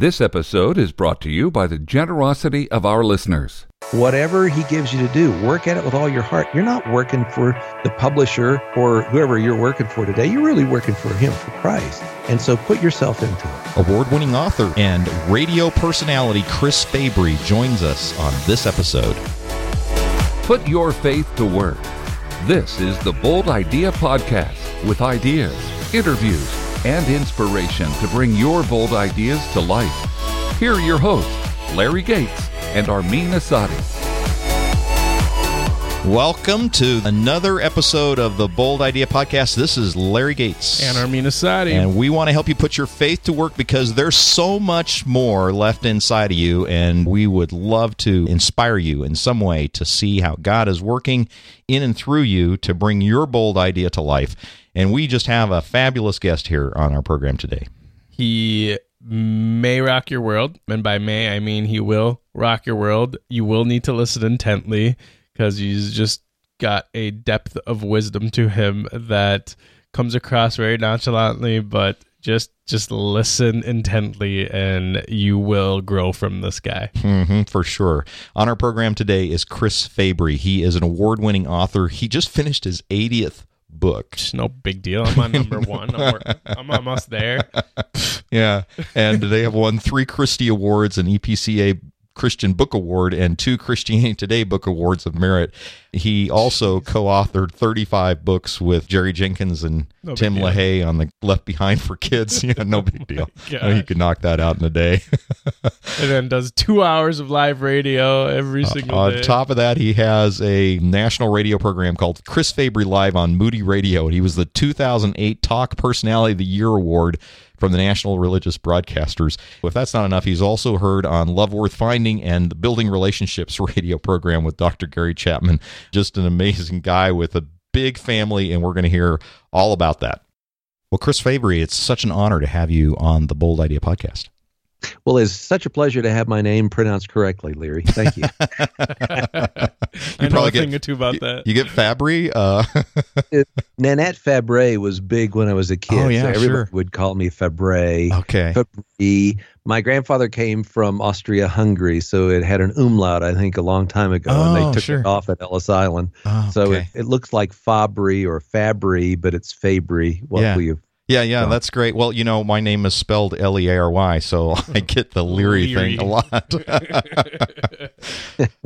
This episode is brought to you by the generosity of our listeners. Whatever he gives you to do, work at it with all your heart. You're not working for the publisher or whoever you're working for today. You're really working for him, for Christ. And so put yourself into it. Award-winning author and radio personality Chris Fabry joins us on this episode. Put your faith to work. This is the Bold Idea Podcast with ideas, interviews, and inspiration to bring your bold ideas to life. Here are your hosts, Larry Gates and Armin Asadi. Welcome to another episode of the Bold Idea Podcast. This is Larry Gates. And Armin Asadi. And we want to help you put your faith to work because there's so much more left inside of you, and we would love to inspire you in some way to see how God is working in and through you to bring your bold idea to life. And we just have a fabulous guest here on our program today. He may rock your world, and by may, I mean he will rock your world. You will need to listen intently because he's just got a depth of wisdom to him that comes across very nonchalantly, but just listen intently, and you will grow from this guy. Mm-hmm, for sure. On our program today is Chris Fabry. He is an award-winning author. He just finished his 80th book. No big deal. I'm on number one. I'm almost there. Yeah. And they have won 3 Christy Awards, an EPCA Christian Book Award, and 2 Christianity Today Book Awards of Merit. He also co-authored 35 books with Jerry Jenkins and Tim LaHaye on the Left Behind for Kids. Yeah, no big deal. No, you could knock that out in a day. And then does 2 hours of live radio every single day. On top of that, he has a national radio program called Chris Fabry Live on Moody Radio. He was the 2008 Talk Personality of the Year Award from the National Religious Broadcasters. If that's not enough, he's also heard on Love Worth Finding and the Building Relationships radio program with Dr. Gary Chapman. Just an amazing guy with a big family, and we're going to hear all about that. Well, Chris Fabry, it's such an honor to have you on the Bold Idea Podcast. Well, it's such a pleasure to have my name pronounced correctly, Leary. Thank you. I know a thing or two about that. You get Fabry? Nanette Fabry was big when I was a kid. Oh, yeah, so everybody would call me Fabry. Okay. Fabry. My grandfather came from Austria-Hungary, so it had an umlaut, I think, a long time ago, and they took it off at Ellis Island. Oh, so okay. it looks like Fabry or Fabry, but it's Fabry. Yeah, that's great. Well, you know, my name is spelled Leary, so I get the Leary thing a lot.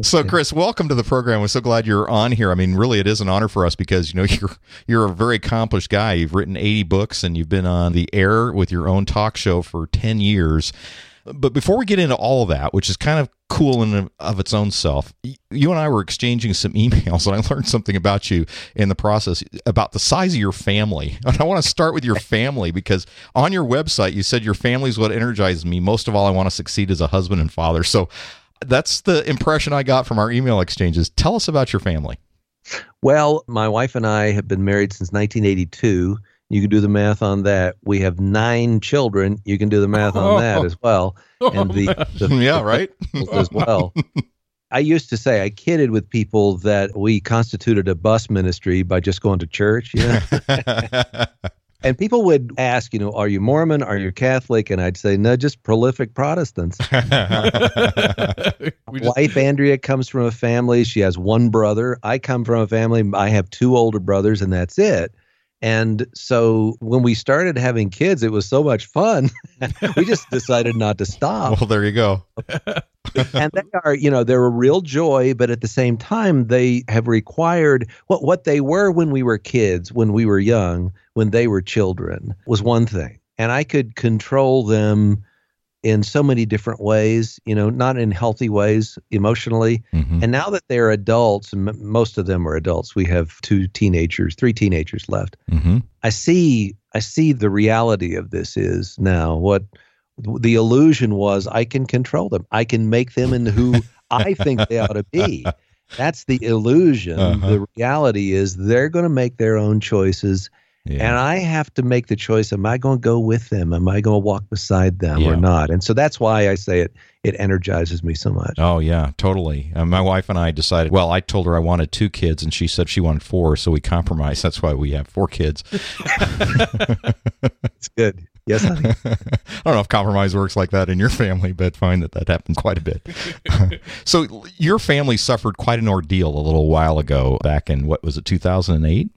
So, Chris, welcome to the program. We're so glad you're on here. I mean, really, it is an honor for us because, you know, you're a very accomplished guy. You've written 80 books, and you've been on the air with your own talk show for 10 years. But before we get into all of that, which is kind of cool in of its own self, you and I were exchanging some emails, and I learned something about you in the process about the size of your family. And I want to start with your family because on your website, you said your family is what energizes me. Most of all, I want to succeed as a husband and father. So that's the impression I got from our email exchanges. Tell us about your family. Well, my wife and I have been married since 1982. You can do the math on that. We have 9 children. You can do the math on that as well. And right? As well. I used to say, I kidded with people that we constituted a bus ministry by just going to church. You know? And people would ask, you know, are you Mormon? Are you Catholic? And I'd say, no, just prolific Protestants. Wife Andrea comes from a family. She has 1 brother. I come from a family. I have 2 older brothers, and that's it. And so when we started having kids, it was so much fun. We just decided not to stop. Well, there you go. And they are, you know, they're a real joy, but at the same time, they have required what they were when we were kids, when we were young, when they were children, was one thing. And I could control them in so many different ways, you know, not in healthy ways emotionally. Mm-hmm. And now that they're adults, and most of them are adults, we have 3 teenagers left. Mm-hmm. I see the reality of this is now what the illusion was. I can control them. I can make them into who I think they ought to be. That's the illusion. Uh-huh. The reality is they're going to make their own choices. Yeah. And I have to make the choice, am I going to go with them? Am I going to walk beside them or not? And so that's why I say it energizes me so much. Oh, yeah, totally. My wife and I decided, well, I told her I wanted 2 kids, and she said she wanted 4, so we compromised. That's why we have 4 kids. It's good. Yes, honey. I don't know if compromise works like that in your family, but find that happened quite a bit. So your family suffered quite an ordeal a little while ago, back in, what was it, 2008?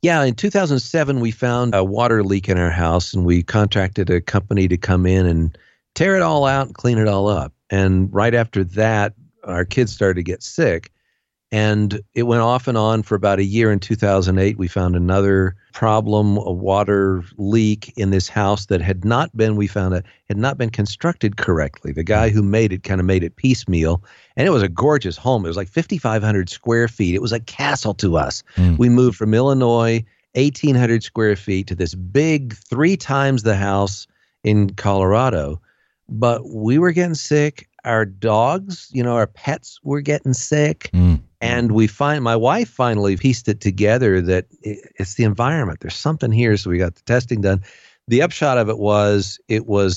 Yeah, in 2007, we found a water leak in our house, and we contracted a company to come in and tear it all out and clean it all up. And right after that, our kids started to get sick. And it went off and on for about a year. In 2008, we found another problem, a water leak in this house that had not been constructed correctly. The guy who made it kind of made it piecemeal. And it was a gorgeous home. It was like 5,500 square feet. It was a castle to us. Mm. We moved from Illinois, 1,800 square feet, to this big 3 times the house in Colorado. But we were getting sick. Our dogs, our pets were getting sick. Mm. And my wife finally pieced it together that it's the environment. There's something here. So we got the testing done. The upshot of it was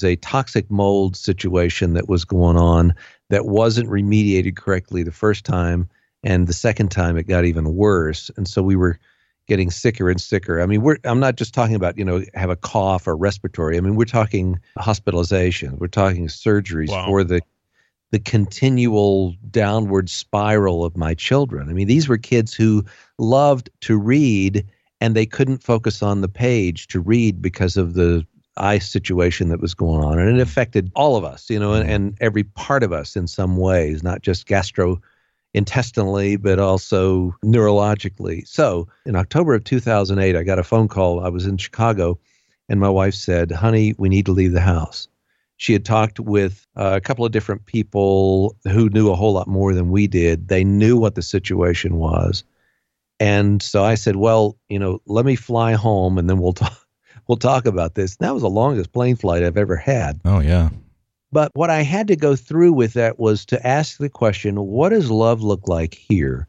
a toxic mold situation that was going on that wasn't remediated correctly the first time. And the second time it got even worse. And so we were getting sicker and sicker. I mean, I'm not just talking about, have a cough or respiratory. I mean, we're talking hospitalization. We're talking surgeries for the continual downward spiral of my children. I mean, these were kids who loved to read, and they couldn't focus on the page to read because of the eye situation that was going on. And it affected all of us, and every part of us in some ways, not just gastrointestinally, but also neurologically. So in October of 2008, I got a phone call. I was in Chicago, and my wife said, "Honey, we need to leave the house." She had talked with a couple of different people who knew a whole lot more than we did. They knew what the situation was. And so I said, well, let me fly home and then we'll talk about this. And that was the longest plane flight I've ever had. Oh, yeah. But what I had to go through with that was to ask the question, what does love look like here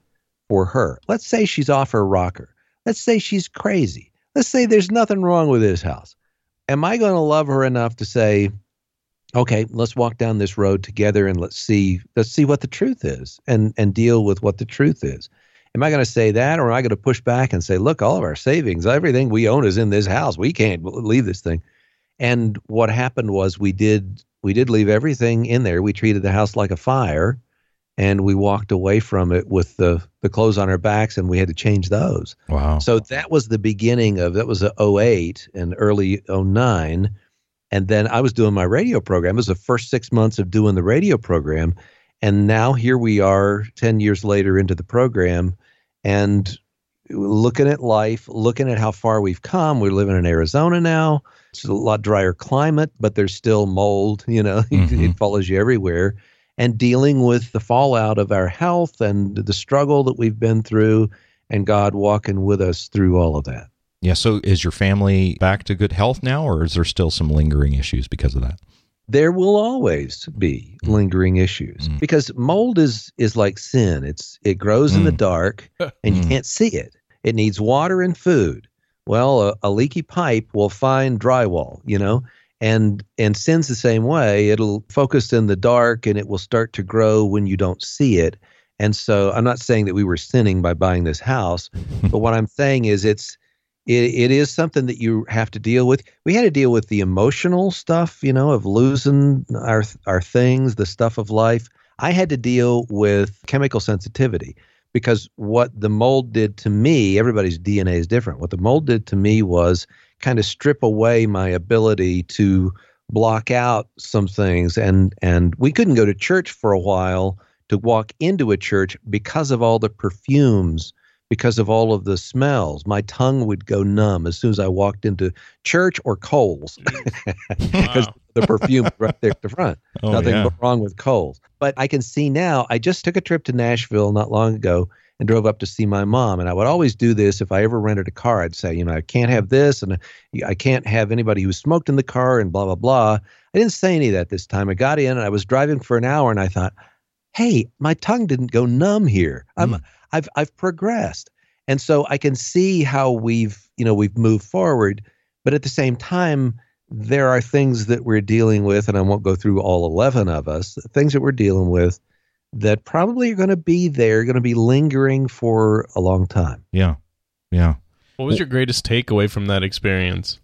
for her? Let's say she's off her rocker. Let's say she's crazy. Let's say there's nothing wrong with this house. Am I going to love her enough to say, okay, let's walk down this road together and let's see what the truth is and deal with what the truth is. Am I going to say that, or am I going to push back and say, look, all of our savings, everything we own is in this house. We can't leave this thing. And what happened was we did leave everything in there. We treated the house like a fire, and we walked away from it with the clothes on our backs, and we had to change those. Wow. So that was the beginning of, that was 2008 and early 2009. And then I was doing my radio program. It was the first 6 months of doing the radio program. And now here we are 10 years later into the program and looking at life, looking at how far we've come. We're living in Arizona now. It's a lot drier climate, but there's still mold, mm-hmm. It follows you everywhere. And dealing with the fallout of our health and the struggle that we've been through, and God walking with us through all of that. Yeah, so is your family back to good health now, or is there still some lingering issues because of that? There will always be lingering issues because mold is like sin. It grows in the dark and you can't see it. It needs water and food. Well, a leaky pipe will find drywall, and sin's the same way. It'll focus in the dark and it will start to grow when you don't see it. And so I'm not saying that we were sinning by buying this house, but what I'm saying is it is something that you have to deal with. We had to deal with the emotional stuff, of losing our things, the stuff of life. I had to deal with chemical sensitivity because what the mold did to me, everybody's DNA is different. What the mold did to me was kind of strip away my ability to block out some things. And we couldn't go to church for a while, to walk into a church because of all the perfumes, because of all of the smells. My tongue would go numb as soon as I walked into church or Kohl's because the perfume right there at the front. Oh, nothing wrong with Kohl's. But I can see now, I just took a trip to Nashville not long ago and drove up to see my mom. And I would always do this. If I ever rented a car, I'd say, I can't have this, and I can't have anybody who smoked in the car and blah, blah, blah. I didn't say any of that this time. I got in and I was driving for an hour and I thought, hey, my tongue didn't go numb here. I've progressed. And so I can see how we've moved forward, but at the same time, there are things that we're dealing with, and I won't go through all 11 of us, things that we're dealing with that probably are going to be there, going to be lingering for a long time. Yeah. Yeah. What was your greatest takeaway from that experience?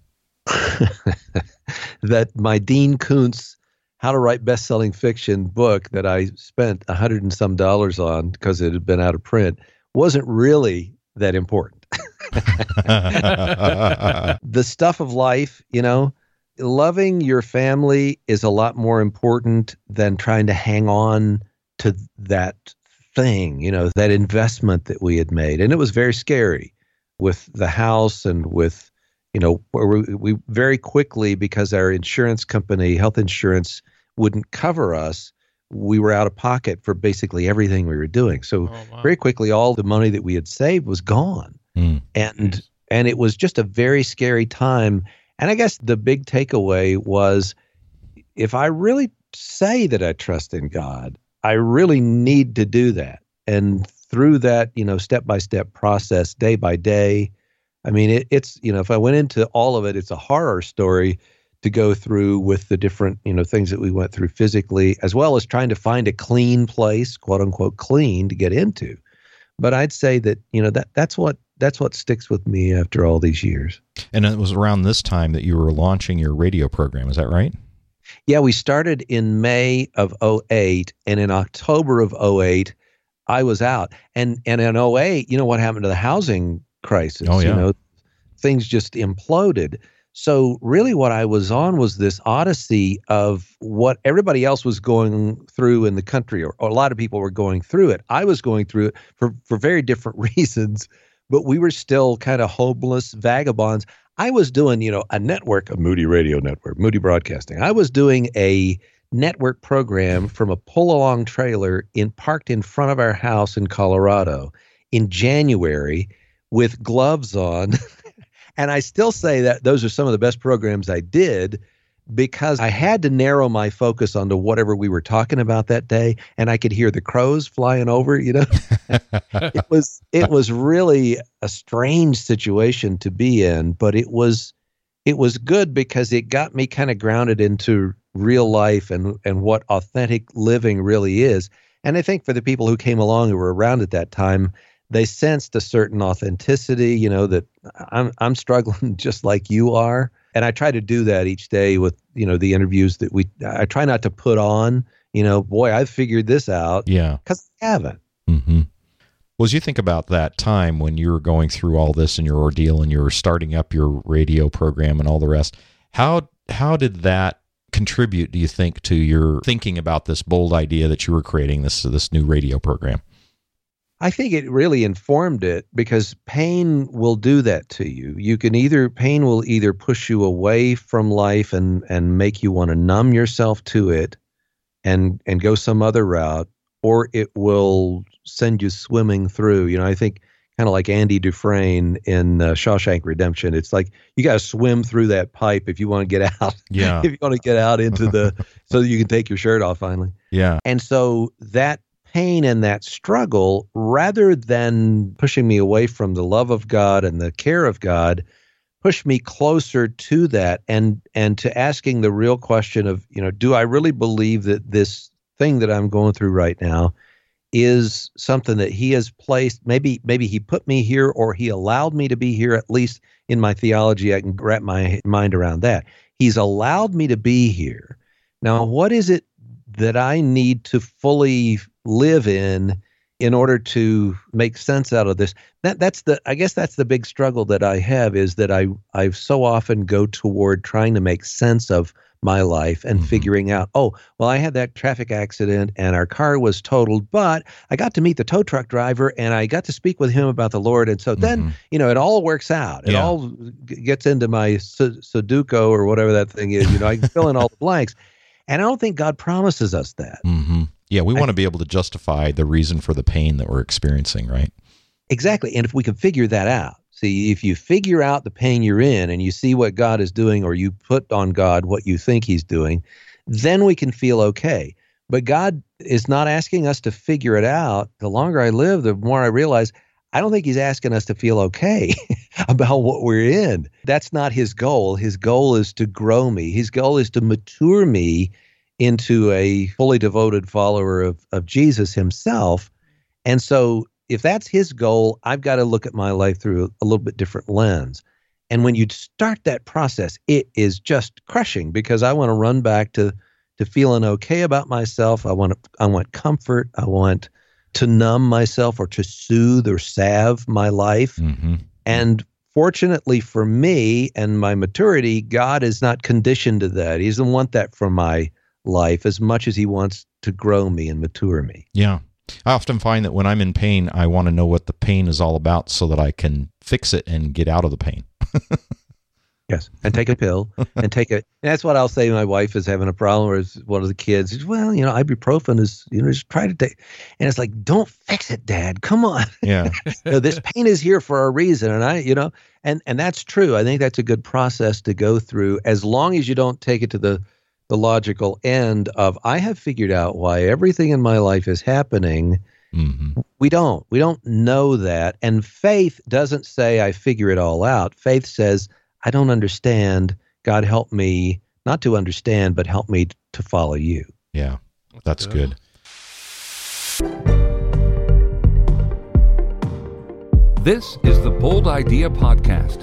that my Dean Koontz How to Write Best-Selling Fiction book that I spent $100 and some on because it had been out of print wasn't really that important. The stuff of life, you know, loving your family is a lot more important than trying to hang on to that thing, you know, that investment that we had made. And it was very scary with the house and with, you know, we very quickly, because our insurance company, health insurance, wouldn't cover us, we were out of pocket for basically everything we were doing. So very quickly, all the money that we had saved was gone. And it was just a very scary time. And I guess the big takeaway was, if I really say that I trust in God, I really need to do that. And through that, you know, step-by-step process, day by day, I mean, it's, you know, if I went into all of it, it's a horror story to go through with the different, you know, things that we went through physically, as well as trying to find a clean place, quote unquote, clean to get into. But I'd say that, you know, that's what sticks with me after all these years. And it was around this time that you were launching your radio program. Is that right? Yeah, we started in May of 2008, and in October of 2008, I was out. And in 2008, you know what happened to the housing crisis? Oh, yeah. You know, things just imploded. So really what I was on was this odyssey of what everybody else was going through in the country, or a lot of people were going through it. I was going through it for very different reasons, but we were still kind of homeless vagabonds. I was doing, you know, a network, a Moody radio network, Moody Broadcasting. I was doing a network program from a pull-along trailer parked in front of our house in Colorado in January with gloves on. And I still say that those are some of the best programs I did, because I had to narrow my focus onto whatever we were talking about that day. And I could hear the crows flying over, you know. It was really a strange situation to be in, but it was good because it got me kind of grounded into real life and what authentic living really is. And I think for the people who came along who were around at that time, they sensed a certain authenticity, you know, that I'm struggling just like you are. And I try to do that each day with, you know, the interviews that I try not to put on, you know, boy, I've figured this out. Yeah. Because I haven't. Mm-hmm. Well, as you think about that time when you were going through all this and your ordeal and you were starting up your radio program and all the rest, how did that contribute, do you think, to your thinking about this bold idea that you were creating, this new radio program? I think it really informed it, because pain will do that to you. Pain will either push you away from life and make you want to numb yourself to it and go some other route, or it will send you swimming through. You know, I think kind of like Andy Dufresne in Shawshank Redemption, it's like you got to swim through that pipe if you want to get out. Yeah. If you want to get out into so that you can take your shirt off finally. Yeah. And so that pain and that struggle, rather than pushing me away from the love of God and the care of God, pushed me closer to that and to asking the real question of, you know, do I really believe that this thing that I'm going through right now is something that He has placed? Maybe He put me here, or He allowed me to be here. At least in my theology, I can wrap my mind around that. He's allowed me to be here. Now, what is it that I need to fully live in order to make sense out of this? That's the big struggle that I have, is that I so often go toward trying to make sense of my life and figuring out, oh, well, I had that traffic accident and our car was totaled, but I got to meet the tow truck driver and I got to speak with him about the Lord. And so then, you know, it all works out. It all gets into my Sudoku or whatever that thing is. You know, I can fill in all the blanks. And I don't think God promises us that. Mm-hmm. Yeah, we want to be able to justify the reason for the pain that we're experiencing, right? Exactly. And if we can figure that out, see, if you figure out the pain you're in and you see what God is doing, or you put on God what you think He's doing, then we can feel okay. But God is not asking us to figure it out. The longer I live, the more I realize I don't think He's asking us to feel okay about what we're in. That's not His goal. His goal is to grow me. His goal is to mature me into a fully devoted follower of Jesus Himself. And so if that's His goal, I've got to look at my life through a little bit different lens. And when you start that process, it is just crushing, because I want to run back to feeling okay about myself. I want comfort. I want to numb myself or to soothe or salve my life. Mm-hmm. And fortunately for me and my maturity, God is not conditioned to that. He doesn't want that for my life as much as he wants to grow me and mature me. Yeah. I often find that when I'm in pain, I want to know what the pain is all about so that I can fix it and get out of the pain. Yes. And take a pill and that's what I'll say. My wife is having a problem, or is one of the kids is, well, ibuprofen is, just try to take, and it's like, don't fix it, Dad. Come on. Yeah. This pain is here for a reason. And I that's true. I think that's a good process to go through, as long as you don't take it to the logical end of, I have figured out why everything in my life is happening. Mm-hmm. We don't know that. And faith doesn't say, I figure it all out. Faith says, I don't understand. God, help me not to understand, but help me to follow you. Yeah, that's good. This is the Bold Idea Podcast.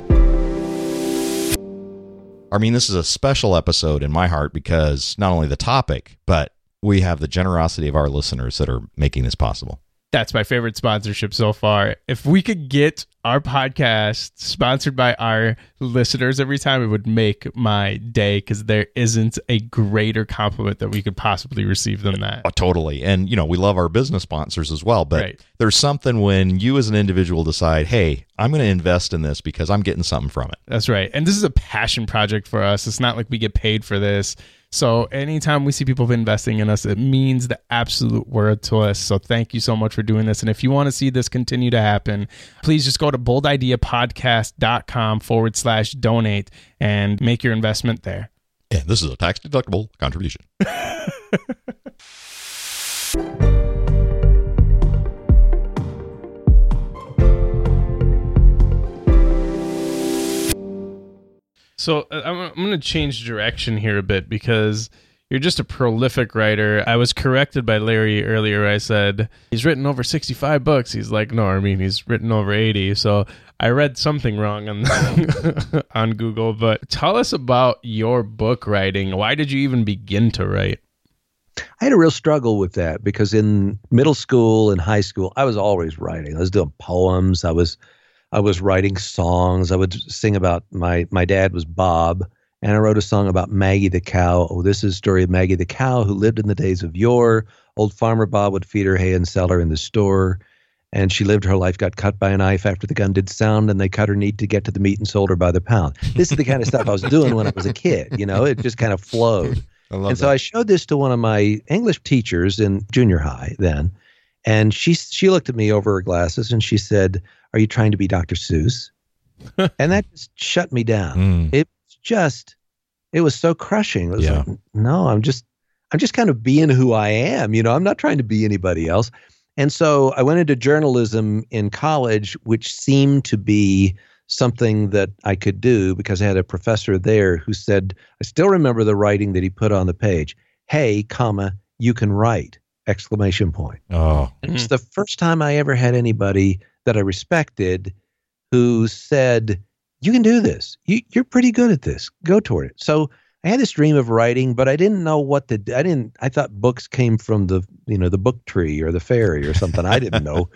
I mean, this is a special episode in my heart, because not only the topic, but we have the generosity of our listeners that are making this possible. That's my favorite sponsorship so far. If we could get our podcast sponsored by our listeners every time, it would make my day, because there isn't a greater compliment that we could possibly receive than that. Oh, totally. And, we love our business sponsors as well, but There's something when you as an individual decide, hey, I'm going to invest in this because I'm getting something from it. That's right. And this is a passion project for us. It's not like we get paid for this. So anytime we see people investing in us, it means the absolute world to us. So thank you so much for doing this. And if you want to see this continue to happen, please just go to boldideapodcast.com/donate and make your investment there. And this is a tax-deductible contribution. So I'm going to change direction here a bit, because you're just a prolific writer. I was corrected by Larry earlier. I said, he's written over 65 books. He's like, no, I mean, he's written over 80. So I read something wrong on Google. But tell us about your book writing. Why did you even begin to write? I had a real struggle with that, because in middle school and high school, I was always writing. I was doing poems. I was writing songs. I would sing about my dad was Bob, and I wrote a song about Maggie the cow. Oh, this is the story of Maggie the cow, who lived in the days of yore. Old farmer Bob would feed her hay and sell her in the store, and she lived her life, got cut by a knife after the gun did sound, and they cut her neat to get to the meat and sold her by the pound. This is the kind of stuff I was doing when I was a kid. It just kind of flowed. So I showed this to one of my English teachers in junior high then, and she looked at me over her glasses and she said, "Are you trying to be Dr. Seuss?" And that just shut me down. It was so crushing. It was like, no, I'm just kind of being who I am. I'm not trying to be anybody else. And so I went into journalism in college, which seemed to be something that I could do, because I had a professor there who said, I still remember the writing that he put on the page. Hey, comma, you can write, ! Oh. And it's the first time I ever had anybody that I respected who said, you can do this. You're pretty good at this. Go toward it. So I had this dream of writing, but I didn't know what to do. I thought books came from the, the book tree or the fairy or something. I didn't know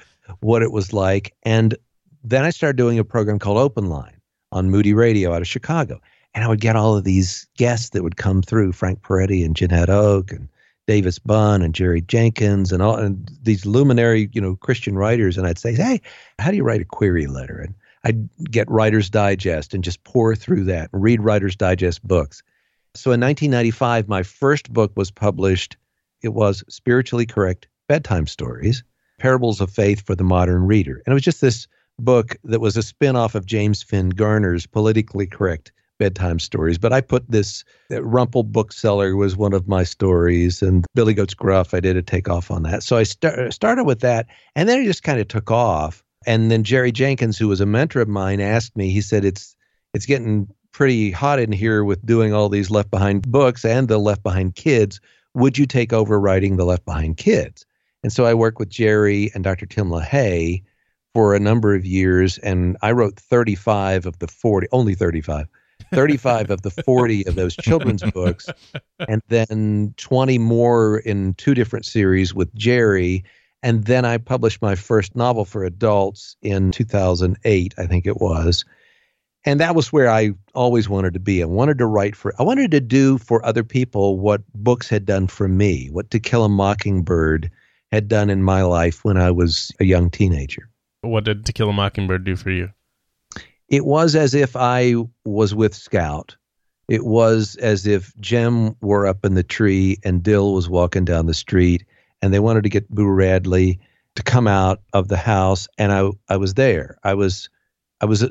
what it was like. And then I started doing a program called Open Line on Moody Radio out of Chicago. And I would get all of these guests that would come through, Frank Peretti and Jeanette Oke and Davis Bunn and Jerry Jenkins and these luminary, Christian writers. And I'd say, hey, how do you write a query letter? And I'd get Writer's Digest and just pour through that and read Writer's Digest books. So in 1995, my first book was published. It was Spiritually Correct Bedtime Stories, Parables of Faith for the Modern Reader. And it was just this book that was a spinoff of James Finn Garner's Politically Correct Bedtime Stories, but I put this, Rumple Bookseller was one of my stories, and Billy Goat's Gruff, I did a takeoff on that. So I started with that, and then it just kind of took off. And then Jerry Jenkins, who was a mentor of mine, asked me, he said, it's getting pretty hot in here with doing all these Left Behind books and the Left Behind Kids. Would you take over writing the Left Behind Kids? And so I worked with Jerry and Dr. Tim LaHaye for a number of years, and I wrote 35 of the 40, only 35 of the 40 of those children's books, and then 20 more in two different series with Jerry. And then I published my first novel for adults in 2008, I think it was. And that was where I always wanted to be. I wanted to write for, I wanted to do for other people what books had done for me, what To Kill a Mockingbird had done in my life when I was a young teenager. What did To Kill a Mockingbird do for you? It was as if I was with Scout. It was as if Jim were up in the tree and Dill was walking down the street, and they wanted to get Boo Radley to come out of the house, and I was there. I was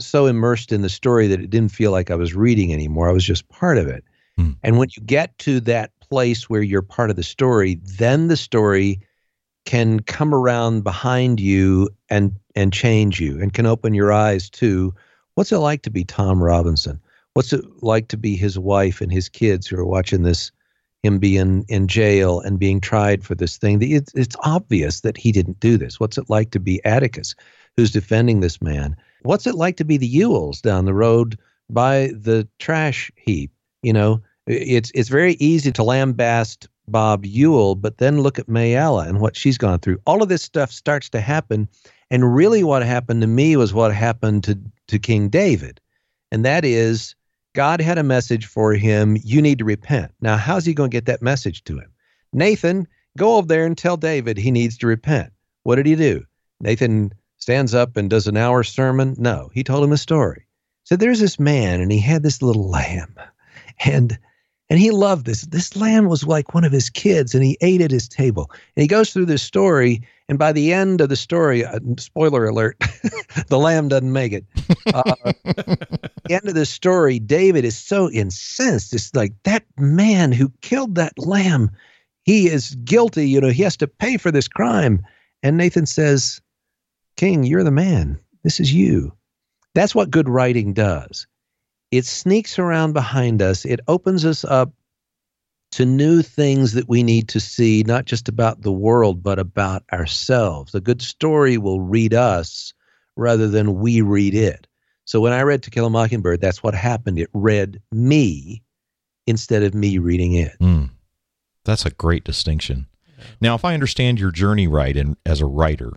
so immersed in the story that it didn't feel like I was reading anymore. I was just part of it. Mm. And when you get to that place where you're part of the story, then the story can come around behind you and change you, and can open your eyes to what's it like to be Tom Robinson? What's it like to be his wife and his kids who are watching this, him being in jail and being tried for this thing? It's obvious that he didn't do this. What's it like to be Atticus, who's defending this man? What's it like to be the Ewells down the road by the trash heap? You know, it's very easy to lambaste Bob Ewell, but then look at Mayella and what she's gone through. All of this stuff starts to happen. And really what happened to me was what happened to King David. And that is, God had a message for him. You need to repent. Now, how's he going to get that message to him? Nathan, go over there and tell David he needs to repent. What did he do? Nathan stands up and does an hour sermon? No, he told him a story. So there's this man, and he had this little lamb, and he loved this. This lamb was like one of his kids, and he ate at his table. And he goes through this story, and by the end of the story, spoiler alert, the lamb doesn't make it. At the end of the story, David is so incensed. It's like, that man who killed that lamb, he is guilty. You know, he has to pay for this crime. And Nathan says, King, you're the man. This is you. That's what good writing does. It sneaks around behind us. It opens us up to new things that we need to see, not just about the world, but about ourselves. A good story will read us rather than we read it. So when I read To Kill a Mockingbird, that's what happened. It read me instead of me reading it. Mm. That's a great distinction. Now, if I understand your journey right, and as a writer,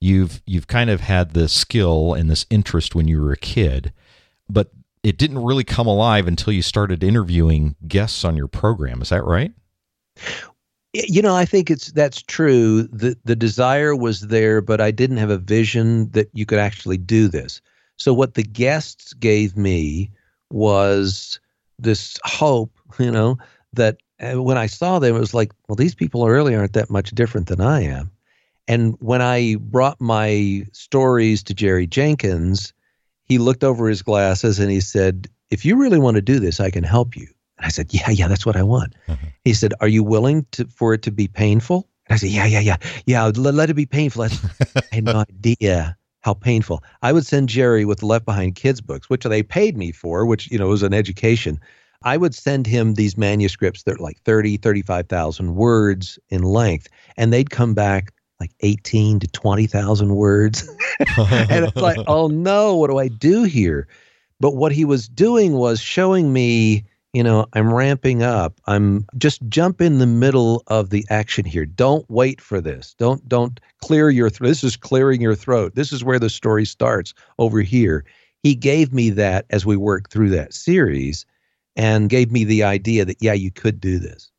you've kind of had this skill and this interest when you were a kid, but it didn't really come alive until you started interviewing guests on your program. Is that right? You know, I think that's true. The desire was there, but I didn't have a vision that you could actually do this. So what the guests gave me was this hope, you know, that when I saw them, it was like, well, these people really aren't that much different than I am. And when I brought my stories to Jerry Jenkins, he looked over his glasses and he said, if you really want to do this, I can help you. And I said, yeah, that's what I want. Mm-hmm. He said, are you willing for it to be painful? And I said, yeah, let it be painful. I had no idea how painful. I would send Jerry with the Left Behind kids books, which they paid me for, which, you know, was an education. I would send him these manuscripts that are like 30, 35,000 words in length, and they'd come back like 18 to 20,000 words. And it's like, oh no, what do I do here? But what he was doing was showing me, you know, I'm ramping up. I'm just jump in the middle of the action here. Don't wait for this. Don't clear your throat. This is clearing your throat. This is where the story starts over here. He gave me that as we worked through that series, and gave me the idea that, yeah, you could do this.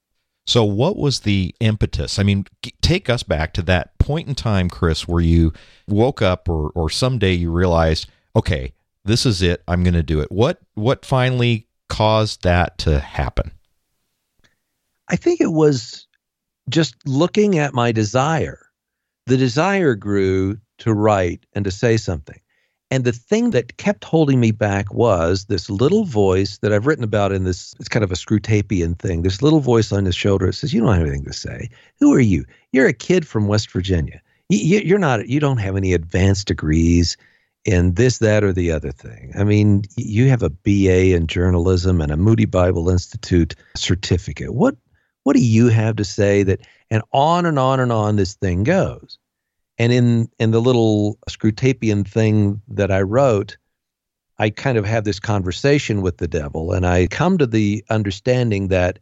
So what was the impetus? I mean, take us back to that point in time, Chris, where you woke up or someday you realized, okay, this is it. I'm going to do it. What finally caused that to happen? I think it was just looking at my desire. The desire grew to write and to say something. And the thing that kept holding me back was this little voice that I've written about in this, it's kind of a Screwtapian thing, this little voice on his shoulder that says, you don't have anything to say. Who are you? You're a kid from West Virginia. You don't have any advanced degrees in this, that, or the other thing. I mean, you have a BA in journalism and a Moody Bible Institute certificate. What do you have to say that, and on and on and on this thing goes. And in the little Screwtapian thing that I wrote, I kind of have this conversation with the devil, and I come to the understanding that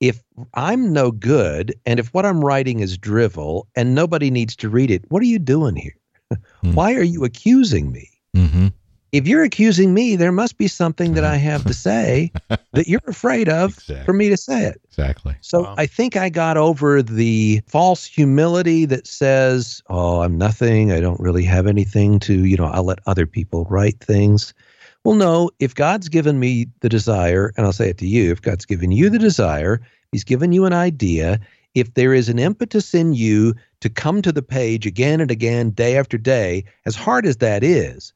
if I'm no good, and if what I'm writing is drivel, and nobody needs to read it, what are you doing here? Mm-hmm. Why are you accusing me? Mm-hmm. If you're accusing me, there must be something that I have to say that you're afraid of for me to say it. Exactly. So wow. I think I got over the false humility that says, oh, I'm nothing. I don't really have anything to, I'll let other people write things. Well, no, if God's given me the desire, and I'll say it to you, if God's given you the desire, he's given you an idea. If there is an impetus in you to come to the page again and again, day after day, as hard as that is,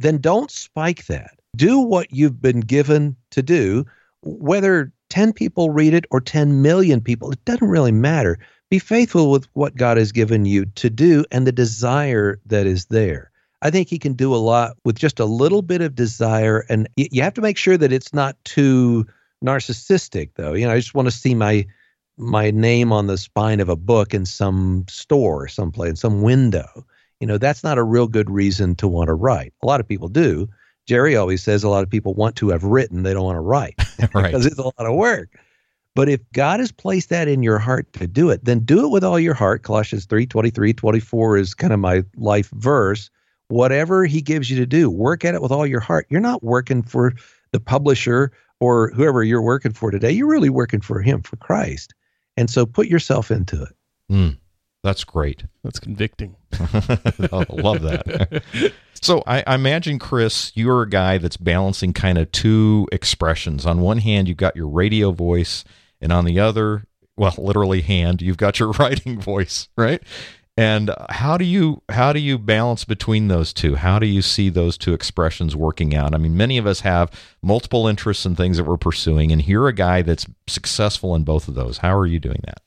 then don't spike that. Do what you've been given to do, whether 10 people read it or 10 million people, it doesn't really matter. Be faithful with what God has given you to do and the desire that is there. I think he can do a lot with just a little bit of desire, and you have to make sure that it's not too narcissistic, though. I just want to see my name on the spine of a book in some store, someplace, in some window. That's not a real good reason to want to write. A lot of people do. Jerry always says a lot of people want to have written. They don't want to write because it's a lot of work. But if God has placed that in your heart to do it, then do it with all your heart. Colossians 3:23-24 is kind of my life verse. Whatever he gives you to do, work at it with all your heart. You're not working for the publisher or whoever you're working for today. You're really working for him, for Christ. And so put yourself into it. Mm. That's great. That's convicting. I love that. So I imagine, Chris, you're a guy that's balancing kind of two expressions. On one hand, you've got your radio voice, and on the other, you've got your writing voice, right? And how do you balance between those two? How do you see those two expressions working out? I mean, many of us have multiple interests and things that we're pursuing, and you're a guy that's successful in both of those. How are you doing that?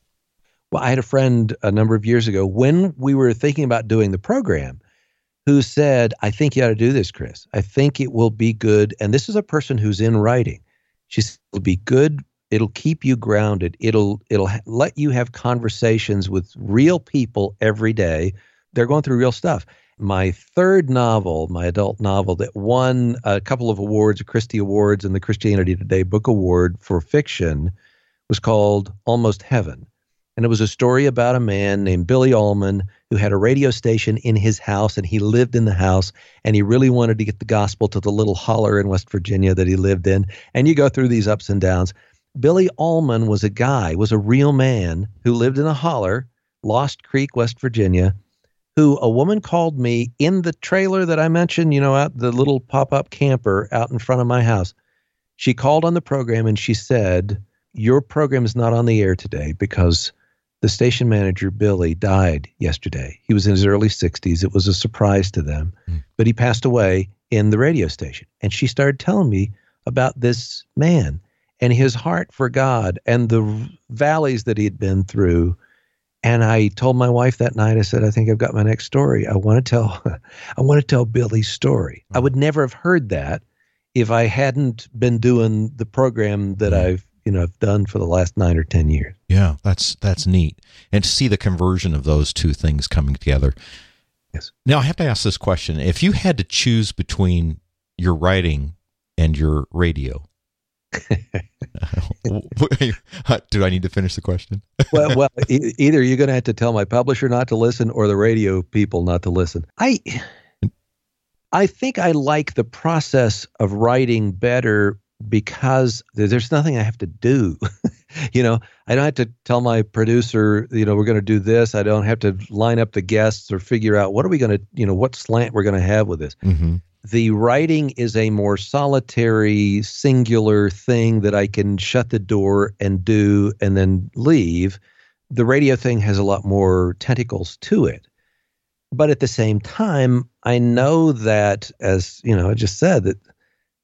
Well, I had a friend a number of years ago when we were thinking about doing the program who said, I think you ought to do this, Chris. I think it will be good. And this is a person who's in writing. She said, it'll be good. It'll keep you grounded. It'll let you have conversations with real people every day. They're going through real stuff. My third novel, my adult novel that won a couple of awards, Christy Awards and the Christianity Today Book Award for fiction, was called Almost Heaven. And it was a story about a man named Billy Allman who had a radio station in his house, and he lived in the house, and he really wanted to get the gospel to the little holler in West Virginia that he lived in. And you go through these ups and downs. Billy Allman was a real man who lived in a holler, Lost Creek, West Virginia, who a woman called me in the trailer that I mentioned, out the little pop-up camper out in front of my house. She called on the program and she said, your program is not on the air today because the station manager, Billy, died yesterday. He was in his early 60s. It was a surprise to them, but he passed away in the radio station. And she started telling me about this man and his heart for God and the valleys that he had been through. And I told my wife that night, I said, I think I've got my next story. I want to tell Billy's story. I would never have heard that if I hadn't been doing the program that I've done for the last 9 or 10 years. Yeah, that's neat. And to see the conversion of those two things coming together. Yes. Now I have to ask this question. If you had to choose between your writing and your radio, do I need to finish the question? Well, either you're going to have to tell my publisher not to listen or the radio people not to listen. I think I like the process of writing better because there's nothing I have to do. I don't have to tell my producer, we're going to do this. I don't have to line up the guests or figure out what are we going to, what slant we're going to have with this. Mm-hmm. The writing is a more solitary, singular thing that I can shut the door and do and then leave. The radio thing has a lot more tentacles to it. But at the same time, I know that, as I just said, that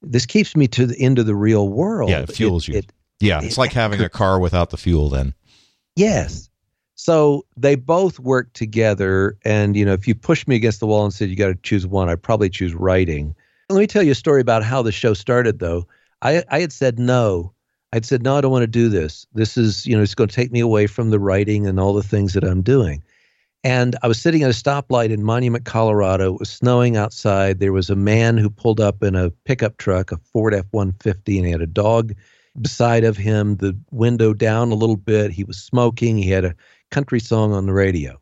this keeps me to the end of the real world. Yeah, it fuels you. It's like having a car without the fuel then. Yes. So they both work together. And, if you push me against the wall and said, you got to choose one, I'd probably choose writing. Let me tell you a story about how the show started, though. I had said no. I'd said, no, I don't want to do this. This is, it's going to take me away from the writing and all the things that I'm doing. And I was sitting at a stoplight in Monument, Colorado. It was snowing outside. There was a man who pulled up in a pickup truck, a Ford F-150, and he had a dog beside of him, the window down a little bit. He was smoking. He had a country song on the radio.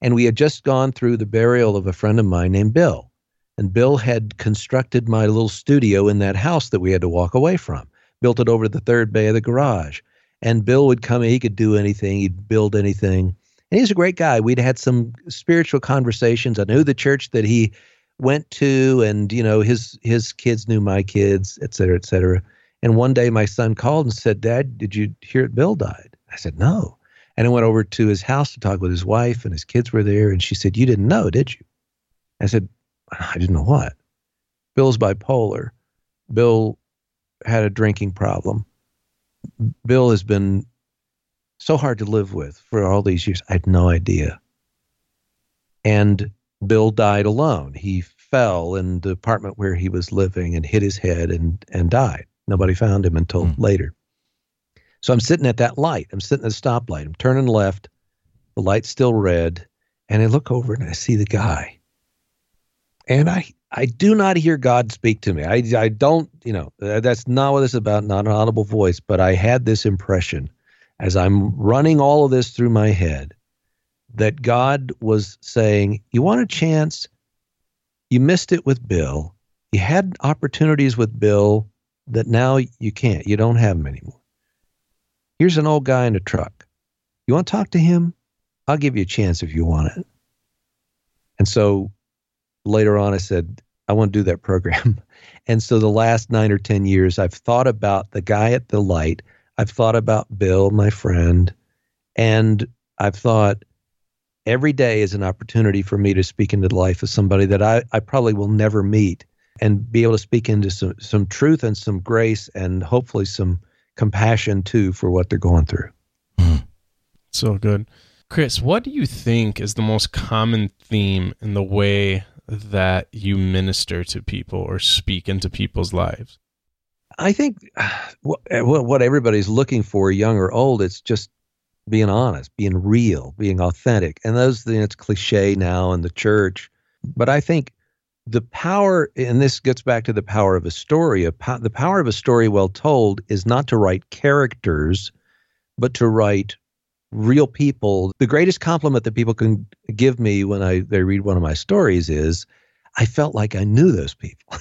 And we had just gone through the burial of a friend of mine named Bill. And Bill had constructed my little studio in that house that we had to walk away from, built it over the third bay of the garage. And Bill would come in. He could do anything. He'd build anything. And he's a great guy. We'd had some spiritual conversations. I knew the church that he went to, and, you know, his kids knew my kids, et cetera, et cetera. And one day my son called and said, "Dad, did you hear Bill died?" I said, "No." And I went over to his house to talk with his wife, and his kids were there. And she said, "You didn't know, did you?" I said, "I didn't know what?" "Bill's bipolar. Bill had a drinking problem. Bill has been so hard to live with for all these years." I had no idea. And Bill died alone. He fell in the apartment where he was living and hit his head and died. Nobody found him until later. So I'm sitting at that light. I'm sitting at the stoplight. I'm turning left. The light's still red. And I look over and I see the guy. And I do not hear God speak to me. I don't, you know, that's not what it's about, not an audible voice. But I had this impression, as I'm running all of this through my head, that God was saying, "You want a chance? You missed it with Bill. You had opportunities with Bill that now you can't. You don't have them anymore. Here's an old guy in a truck. You want to talk to him? I'll give you a chance if you want it." And so later on, I said, "I want to do that program." And so the last 9 or 10 years, I've thought about the guy at the light. I've thought about Bill, my friend, and I've thought every day is an opportunity for me to speak into the life of somebody that I probably will never meet, and be able to speak into some truth and some grace, and hopefully some compassion too for what they're going through. So good. Chris, what do you think is the most common theme in the way that you minister to people or speak into people's lives? I think what everybody's looking for, young or old, it's just being honest, being real, being authentic. And those things, it's cliche now in the church. But I think the power, and this gets back to the power of a story, the power of a story well told is not to write characters, but to write real people. The greatest compliment that people can give me when they read one of my stories is, "I felt like I knew those people."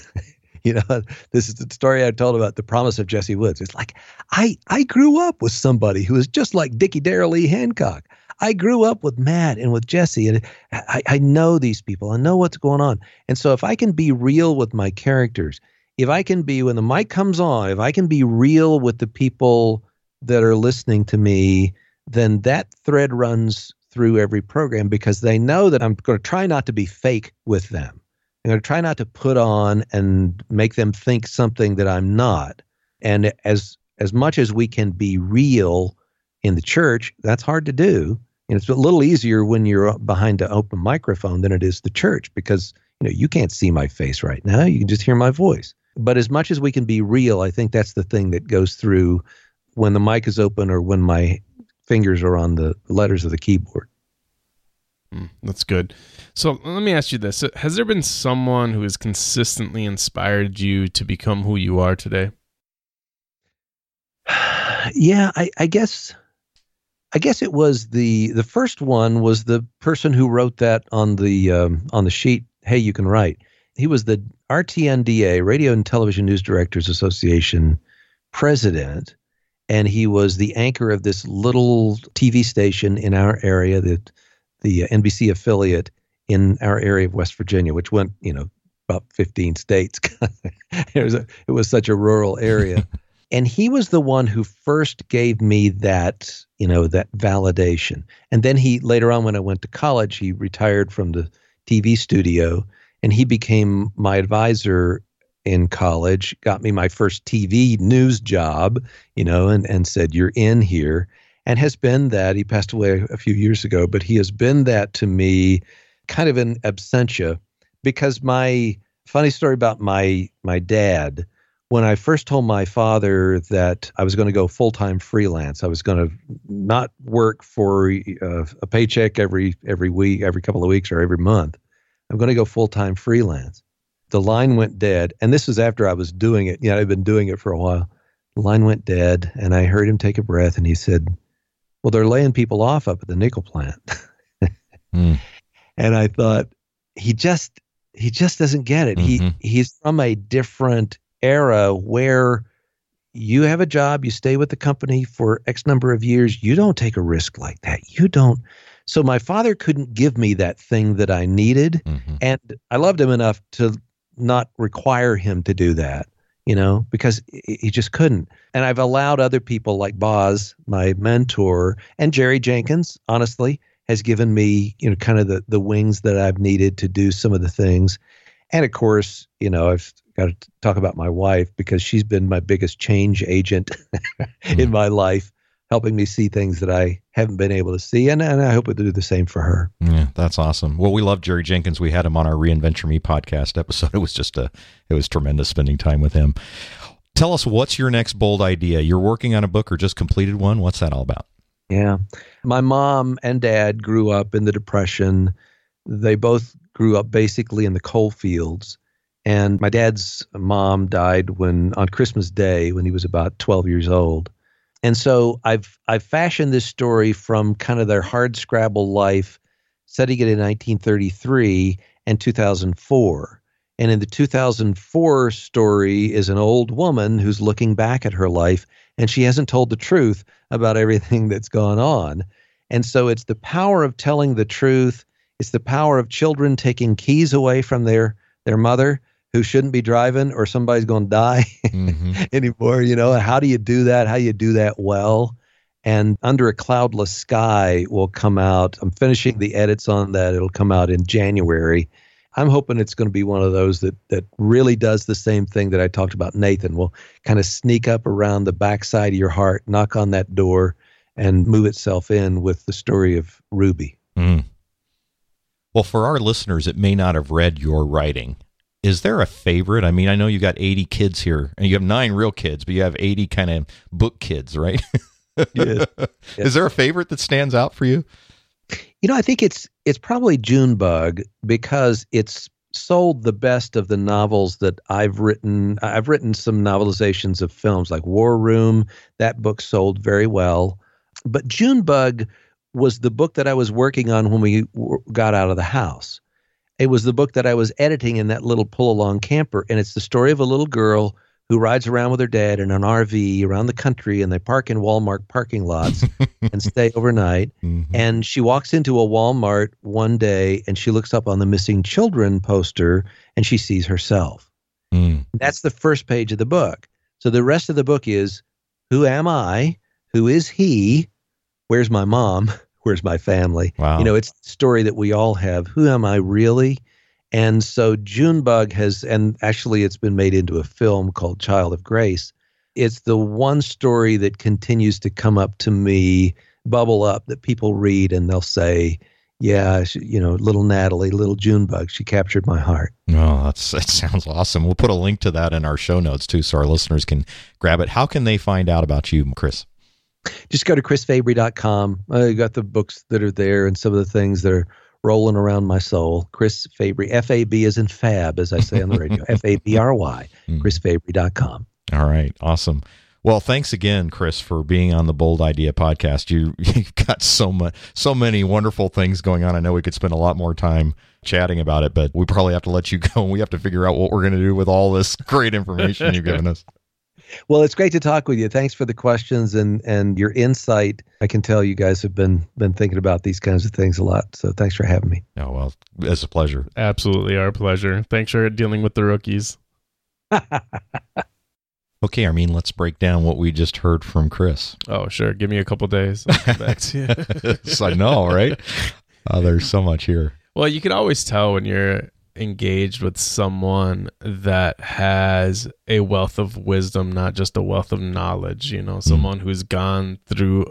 You know, this is the story I told about the promise of Jesse Woods. It's like, I grew up with somebody who was just like Dickie Darrell Lee Hancock. I grew up with Matt and with Jesse, and I know these people. I know what's going on. And so if I can be real with my characters, if I can be, when the mic comes on, if I can be real with the people that are listening to me, then that thread runs through every program, because they know that I'm going to try not to be fake with them. I'm going to try not to put on and make them think something that I'm not. And as much as we can be real in the church, that's hard to do. And it's a little easier when you're behind an open microphone than it is the church, because, you know, you can't see my face right now. You can just hear my voice. But as much as we can be real, I think that's the thing that goes through when the mic is open or when my fingers are on the letters of the keyboard. That's good. So let me ask you this. Has there been someone who has consistently inspired you to become who you are today? Yeah, I guess it was the first one was the person who wrote that on the sheet, "Hey, you can write." He was the RTNDA, Radio and Television News Directors Association president, and he was the anchor of this little TV station in our area, that the NBC affiliate in our area of West Virginia, which went, you know, about 15 states. It was such a rural area. And he was the one who first gave me that, you know, that validation. And then he, later on when I went to college, he retired from the TV studio, and he became my advisor in college, got me my first TV news job, you know, and said, "You're in here." And has been that. He passed away a few years ago, but he has been that to me kind of in absentia, because my funny story about my dad when I first told my father that I was going to go full-time freelance, I was going to not work for a paycheck every week, every couple of weeks or every month. I'm going to go full-time freelance. The line went dead. And this was after I was doing it. I'd been doing it for a while. The line went dead. And I heard him take a breath and he said, well, they're laying people off up at the nickel plant. And I thought, he just doesn't get it. Mm-hmm. He's from a different era where you have a job, you stay with the company for X number of years. You don't take a risk like that. You don't. So my father couldn't give me that thing that I needed. Mm-hmm. And I loved him enough to not require him to do that, because he just couldn't. And I've allowed other people like Boz, my mentor, and Jerry Jenkins, honestly, has given me, kind of the wings that I've needed to do some of the things. And of course, I've got to talk about my wife because she's been my biggest change agent in my life, helping me see things that I haven't been able to see. And I hope I do the same for her. Yeah, that's awesome. Well, we love Jerry Jenkins. We had him on our Reinventure Me podcast episode. It was it was tremendous spending time with him. Tell us, what's your next bold idea? You're working on a book or just completed one. What's that all about? Yeah. My mom and dad grew up in the Depression. They both grew up basically in the coal fields. And my dad's mom died on Christmas Day when he was about 12 years old. And so I've fashioned this story from kind of their hardscrabble life, setting it in 1933 and 2004. And in the 2004 story is an old woman who's looking back at her life, and she hasn't told the truth about everything that's gone on. And so it's the power of telling the truth. It's the power of children taking keys away from their mother who shouldn't be driving, or somebody's going to die anymore. How do you do that? How do you do that well? And Under a Cloudless Sky will come out. I'm finishing the edits on that. It'll come out in January. I'm hoping it's going to be one of those that really does the same thing that I talked about. Nathan will kind of sneak up around the backside of your heart, knock on that door, and move itself in with the story of Ruby. Mm. Well, for our listeners that may not have read your writing, is there a favorite? I mean, I know you got 80 kids here, and you have 9 real kids, but you have 80 kind of book kids, right? Yes. Is there a favorite that stands out for you? I think it's probably Junebug, because it's sold the best of the novels that I've written. I've written some novelizations of films like War Room. That book sold very well. But Junebug was the book that I was working on when we got out of the house. It was the book that I was editing in that little pull-along camper. And it's the story of a little girl who rides around with her dad in an RV around the country, and they park in Walmart parking lots and stay overnight. Mm-hmm. And she walks into a Walmart one day and she looks up on the missing children poster and she sees herself. Mm. That's the first page of the book. So the rest of the book is, who am I? Who is he? Where's my mom? Where's my family? Wow. It's the story that we all have. Who am I really? And so Junebug and actually it's been made into a film called Child of Grace. It's the one story that continues to come up to me, bubble up, that people read and they'll say, yeah, little Natalie, little Junebug, she captured my heart. Oh, that sounds awesome. We'll put a link to that in our show notes too, so our listeners can grab it. How can they find out about you, Chris? Just go to chrisfabry.com. I got the books that are there and some of the things that are rolling around my soul. Chris Fabry, F-A-B as in fab, as I say on the radio, F-A-B-R-Y, chrisfabry.com. All right. Awesome. Well, thanks again, Chris, for being on the Bold Idea podcast. You've got so many wonderful things going on. I know we could spend a lot more time chatting about it, but we probably have to let you go, and we have to figure out what we're going to do with all this great information you've given us. Well, it's great to talk with you. Thanks for the questions and your insight. I can tell you guys have been thinking about these kinds of things a lot. So thanks for having me. Oh, well, it's a pleasure. Absolutely our pleasure. Thanks for dealing with the rookies. Okay, Armin, let's break down what we just heard from Chris. Oh, sure. Give me a couple days. That's it. I know, right? There's so much here. Well, you can always tell when you're engaged with someone that has a wealth of wisdom, not just a wealth of knowledge, someone who's gone through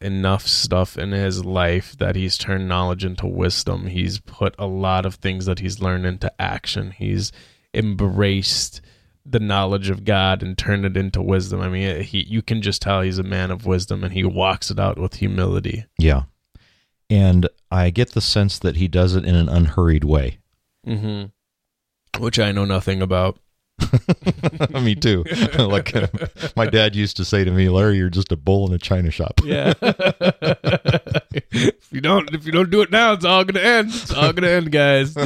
enough stuff in his life that he's turned knowledge into wisdom. He's put a lot of things that he's learned into action. He's embraced the knowledge of God and turn it into wisdom. I mean, you can just tell he's a man of wisdom, and he walks it out with humility. Yeah. And I get the sense that he does it in an unhurried way. Mm-hmm. Which I know nothing about. Me too. Like my dad used to say to me, Larry, you're just a bull in a china shop. Yeah. If you don't do it now, it's all going to end. It's all going to end, guys.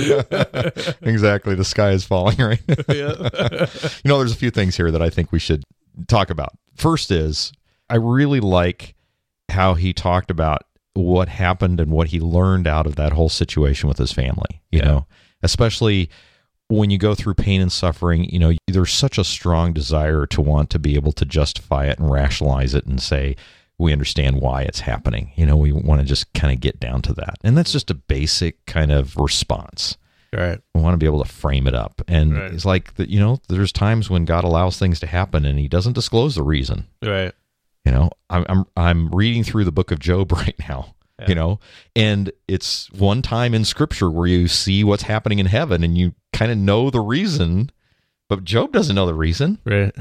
Exactly. The sky is falling, right? Yeah. You know, there's a few things here that I think we should talk about. First is, I really like how he talked about what happened and what he learned out of that whole situation with his family, you know, especially when you go through pain and suffering, you know, there's such a strong desire to want to be able to justify it and rationalize it and say, we understand why it's happening. You know, we want to just kind of get down to that. And that's just a basic kind of response. Right. We want to be able to frame it up. And it's like, you know, there's times when God allows things to happen and he doesn't disclose the reason. Right. You know, I'm reading through the book of Job right now. Yeah. You know, and it's one time in scripture where you see what's happening in heaven and you kind of know the reason, but Job doesn't know the reason. Right.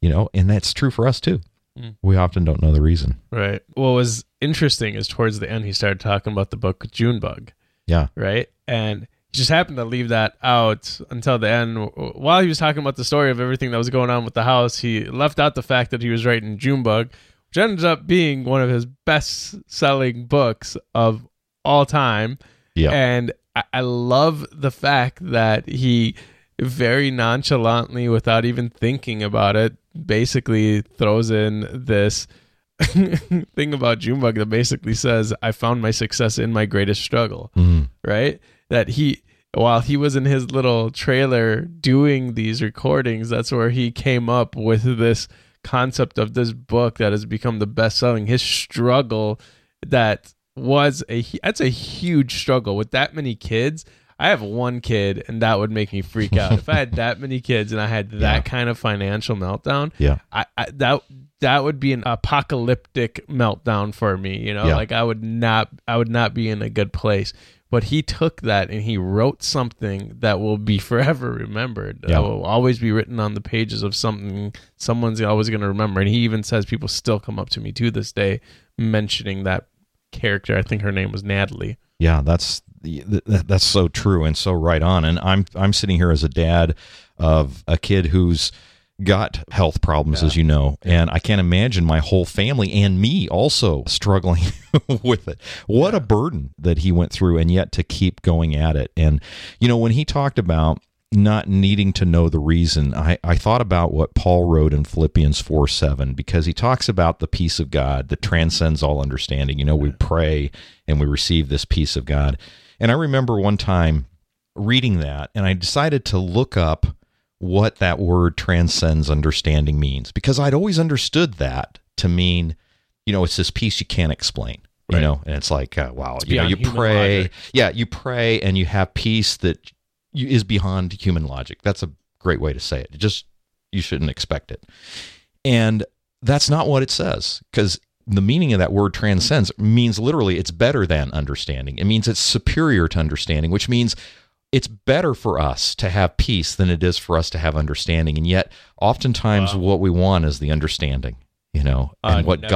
You know, and that's true for us too. Mm. We often don't know the reason. Right. What was interesting is towards the end, he started talking about the book Junebug. Yeah. Right. And he just happened to leave that out until the end. While he was talking about the story of everything that was going on with the house, he left out the fact that he was writing Junebug, which ended up being one of his best-selling books of all time. Yeah. And I love the fact that he very nonchalantly, without even thinking about it, basically throws in this thing about Junebug that basically says, I found my success in my greatest struggle, right? That he... while he was in his little trailer doing these recordings, that's where he came up with this concept of this book that has become the best-selling. His struggle that's a huge struggle with that many kids. I have one kid, and that would make me freak out. If I had that many kids and I had that kind of financial meltdown, that would be an apocalyptic meltdown for me. You know, like I would not be in a good place. But he took that and he wrote something that will be forever remembered. That will always be written on the pages of something someone's always going to remember. And he even says people still come up to me to this day mentioning that character. I think her name was Natalie. Yeah, that's so true and so right on. And I'm sitting here as a dad of a kid who's got health problems, as you know, and I can't imagine my whole family and me also struggling with it. What a burden that he went through, and yet to keep going at it. And, you know, when he talked about not needing to know the reason, I thought about what Paul wrote in Philippians 4:7, because he talks about the peace of God that transcends all understanding. You know, we pray and we receive this peace of God. And I remember one time reading that, and I decided to look up what that word transcends understanding means, because I'd always understood that to mean, you know, it's this peace you can't explain, you know, and it's like, wow, it's you pray and you have peace that is beyond human logic. That's a great way to say it. You shouldn't expect it. And that's not what it says, because the meaning of that word transcends means literally it's better than understanding. It means it's superior to understanding, which means it's better for us to have peace than it is for us to have understanding. And yet oftentimes what we want is the understanding, you know, and what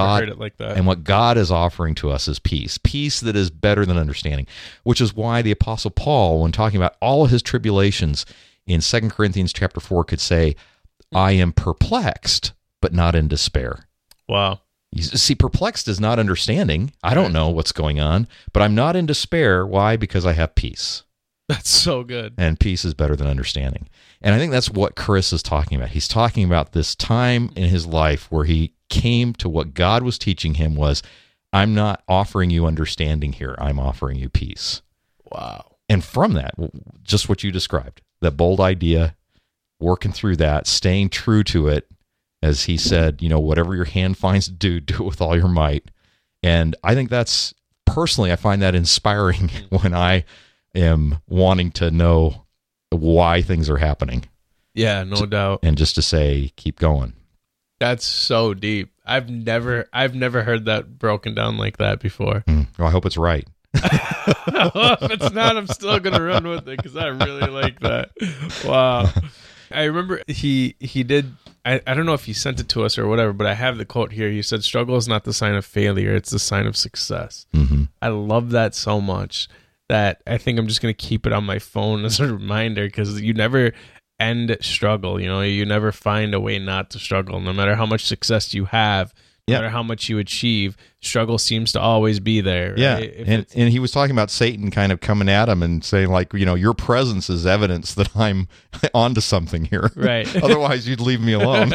God is offering to us is peace that is better than understanding, which is why the Apostle Paul, when talking about all of his tribulations in 2 Corinthians chapter 4, could say, I am perplexed, but not in despair. Wow. You see, perplexed is not understanding. I don't know what's going on, but I'm not in despair. Why? Because I have peace. That's so good. And peace is better than understanding. And I think that's what Chris is talking about. He's talking about this time in his life where he came to what God was teaching him was, I'm not offering you understanding here. I'm offering you peace. Wow. And from that, just what you described, that bold idea, working through that, staying true to it, as he said, you know, whatever your hand finds to do, do it with all your might. And I think that's, personally, I find that inspiring when I am wanting to know why things are happening. Yeah, no doubt. And just to say, keep going. That's so deep. I've never heard that broken down like that before. Well, I hope it's right. Well, if it's not, I'm still going to run with it because I really like that. Wow. I remember he did. I don't know if he sent it to us or whatever, but I have the quote here. He said, "Struggle is not the sign of failure; it's the sign of success." Mm-hmm. I love that so much that I think I'm just going to keep it on my phone as a reminder, because you never end struggle. You know, you never find a way not to struggle, no matter how much success you have. No matter how much you achieve, struggle seems to always be there. Right? Yeah. And he was talking about Satan kind of coming at him and saying, like, you know, your presence is evidence that I'm onto something here. Right. Otherwise, you'd leave me alone.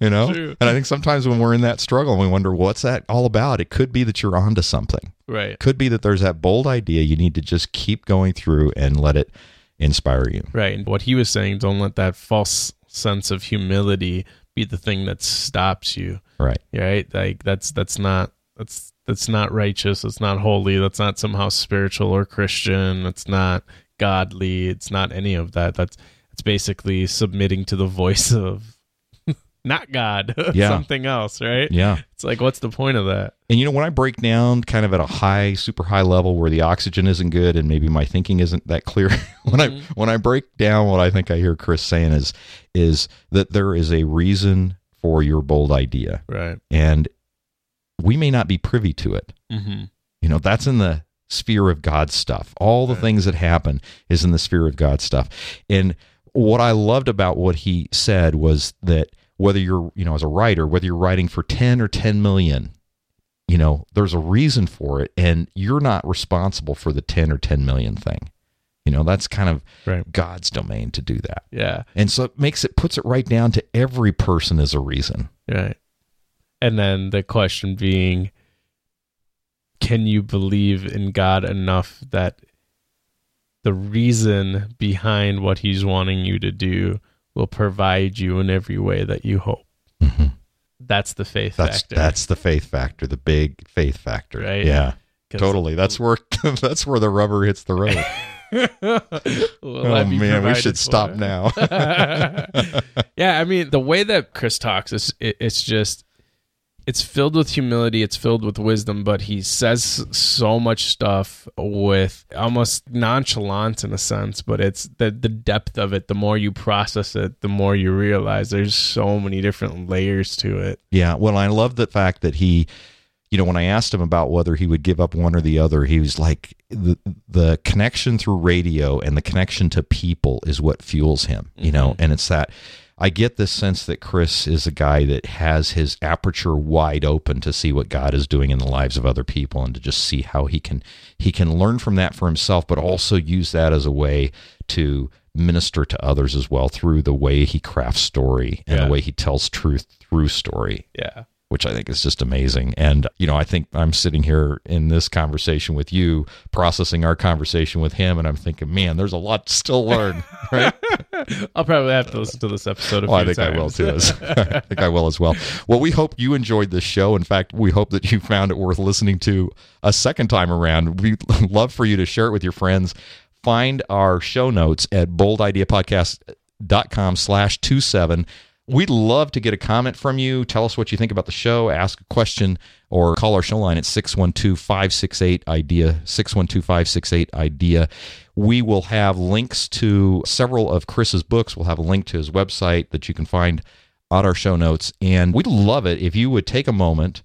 You know? True. And I think sometimes when we're in that struggle and we wonder, what's that all about? It could be that you're onto something. Right. It could be that there's that bold idea. You need to just keep going through and let it inspire you. Right. And what he was saying, don't let that false sense of humility be the thing that stops you. Right. Right. Like that's not righteous. It's not holy. That's not somehow spiritual or Christian. It's not godly. It's not any of that. It's basically submitting to the voice of not God, something else. Right. Yeah. It's like, what's the point of that? And you know, when I break down kind of at a high, super high level where the oxygen isn't good and maybe my thinking isn't that clear, when I break down what I think I hear Chris saying is that there is a reason for your bold idea. Right. And we may not be privy to it. Mm-hmm. You know, that's in the sphere of God's stuff. All the things that happen is in the sphere of God's stuff. And what I loved about what he said was that whether you're, you know, as a writer, whether you're writing for 10 or 10 million, you know, there's a reason for it, and you're not responsible for the 10 or 10 million thing. You know, that's kind of God's domain to do that. Yeah. And so it puts it right down to every person as a reason. Right. And then the question being, can you believe in God enough that the reason behind what he's wanting you to do will provide you in every way that you hope? Mm-hmm. That's the faith factor. That's the faith factor, the big faith factor. Right? Yeah, totally. That's where the rubber hits the road. Oh man, we should stop now. Yeah, I mean, the way that Chris talks, it's filled with humility, it's filled with wisdom, but he says so much stuff with almost nonchalance in a sense, but it's the depth of it. The more you process it, the more you realize there's so many different layers to it. Yeah, well, I love the fact that he, you know, when I asked him about whether he would give up one or the other, he was like, the connection through radio and the connection to people is what fuels him, you know, and it's that. I get this sense that Chris is a guy that has his aperture wide open to see what God is doing in the lives of other people and to just see how he can learn from that for himself, but also use that as a way to minister to others as well through the way he crafts story and the way he tells truth through story. Yeah. Which I think is just amazing. And, you know, I think I'm sitting here in this conversation with you, processing our conversation with him, and I'm thinking, man, there's a lot to still learn, right? I'll probably have to listen to this episode a few times. I think I will, too. I think I will as well. Well, we hope you enjoyed this show. In fact, we hope that you found it worth listening to a second time around. We'd love for you to share it with your friends. Find our show notes at boldideapodcast.com/27. We'd love to get a comment from you. Tell us what you think about the show. Ask a question or call our show line at 612-568-IDEA, 612-568-IDEA. We will have links to several of Chris's books. We'll have a link to his website that you can find on our show notes. And we'd love it if you would take a moment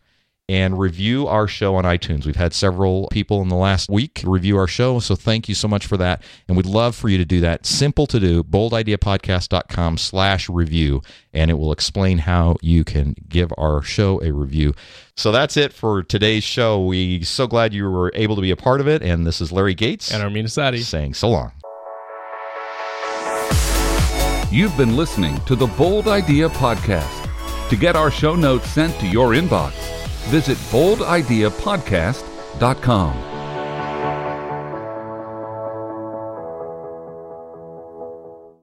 and review our show on iTunes. We've had several people in the last week review our show, so thank you so much for that. And we'd love for you to do that. Simple to do, boldideapodcast.com/review, and it will explain how you can give our show a review. So that's it for today's show. We're so glad you were able to be a part of it, and this is Larry Gates. And Armin Asadi. Saying so long. You've been listening to the Bold Idea Podcast. To get our show notes sent to your inbox, visit boldideapodcast.com.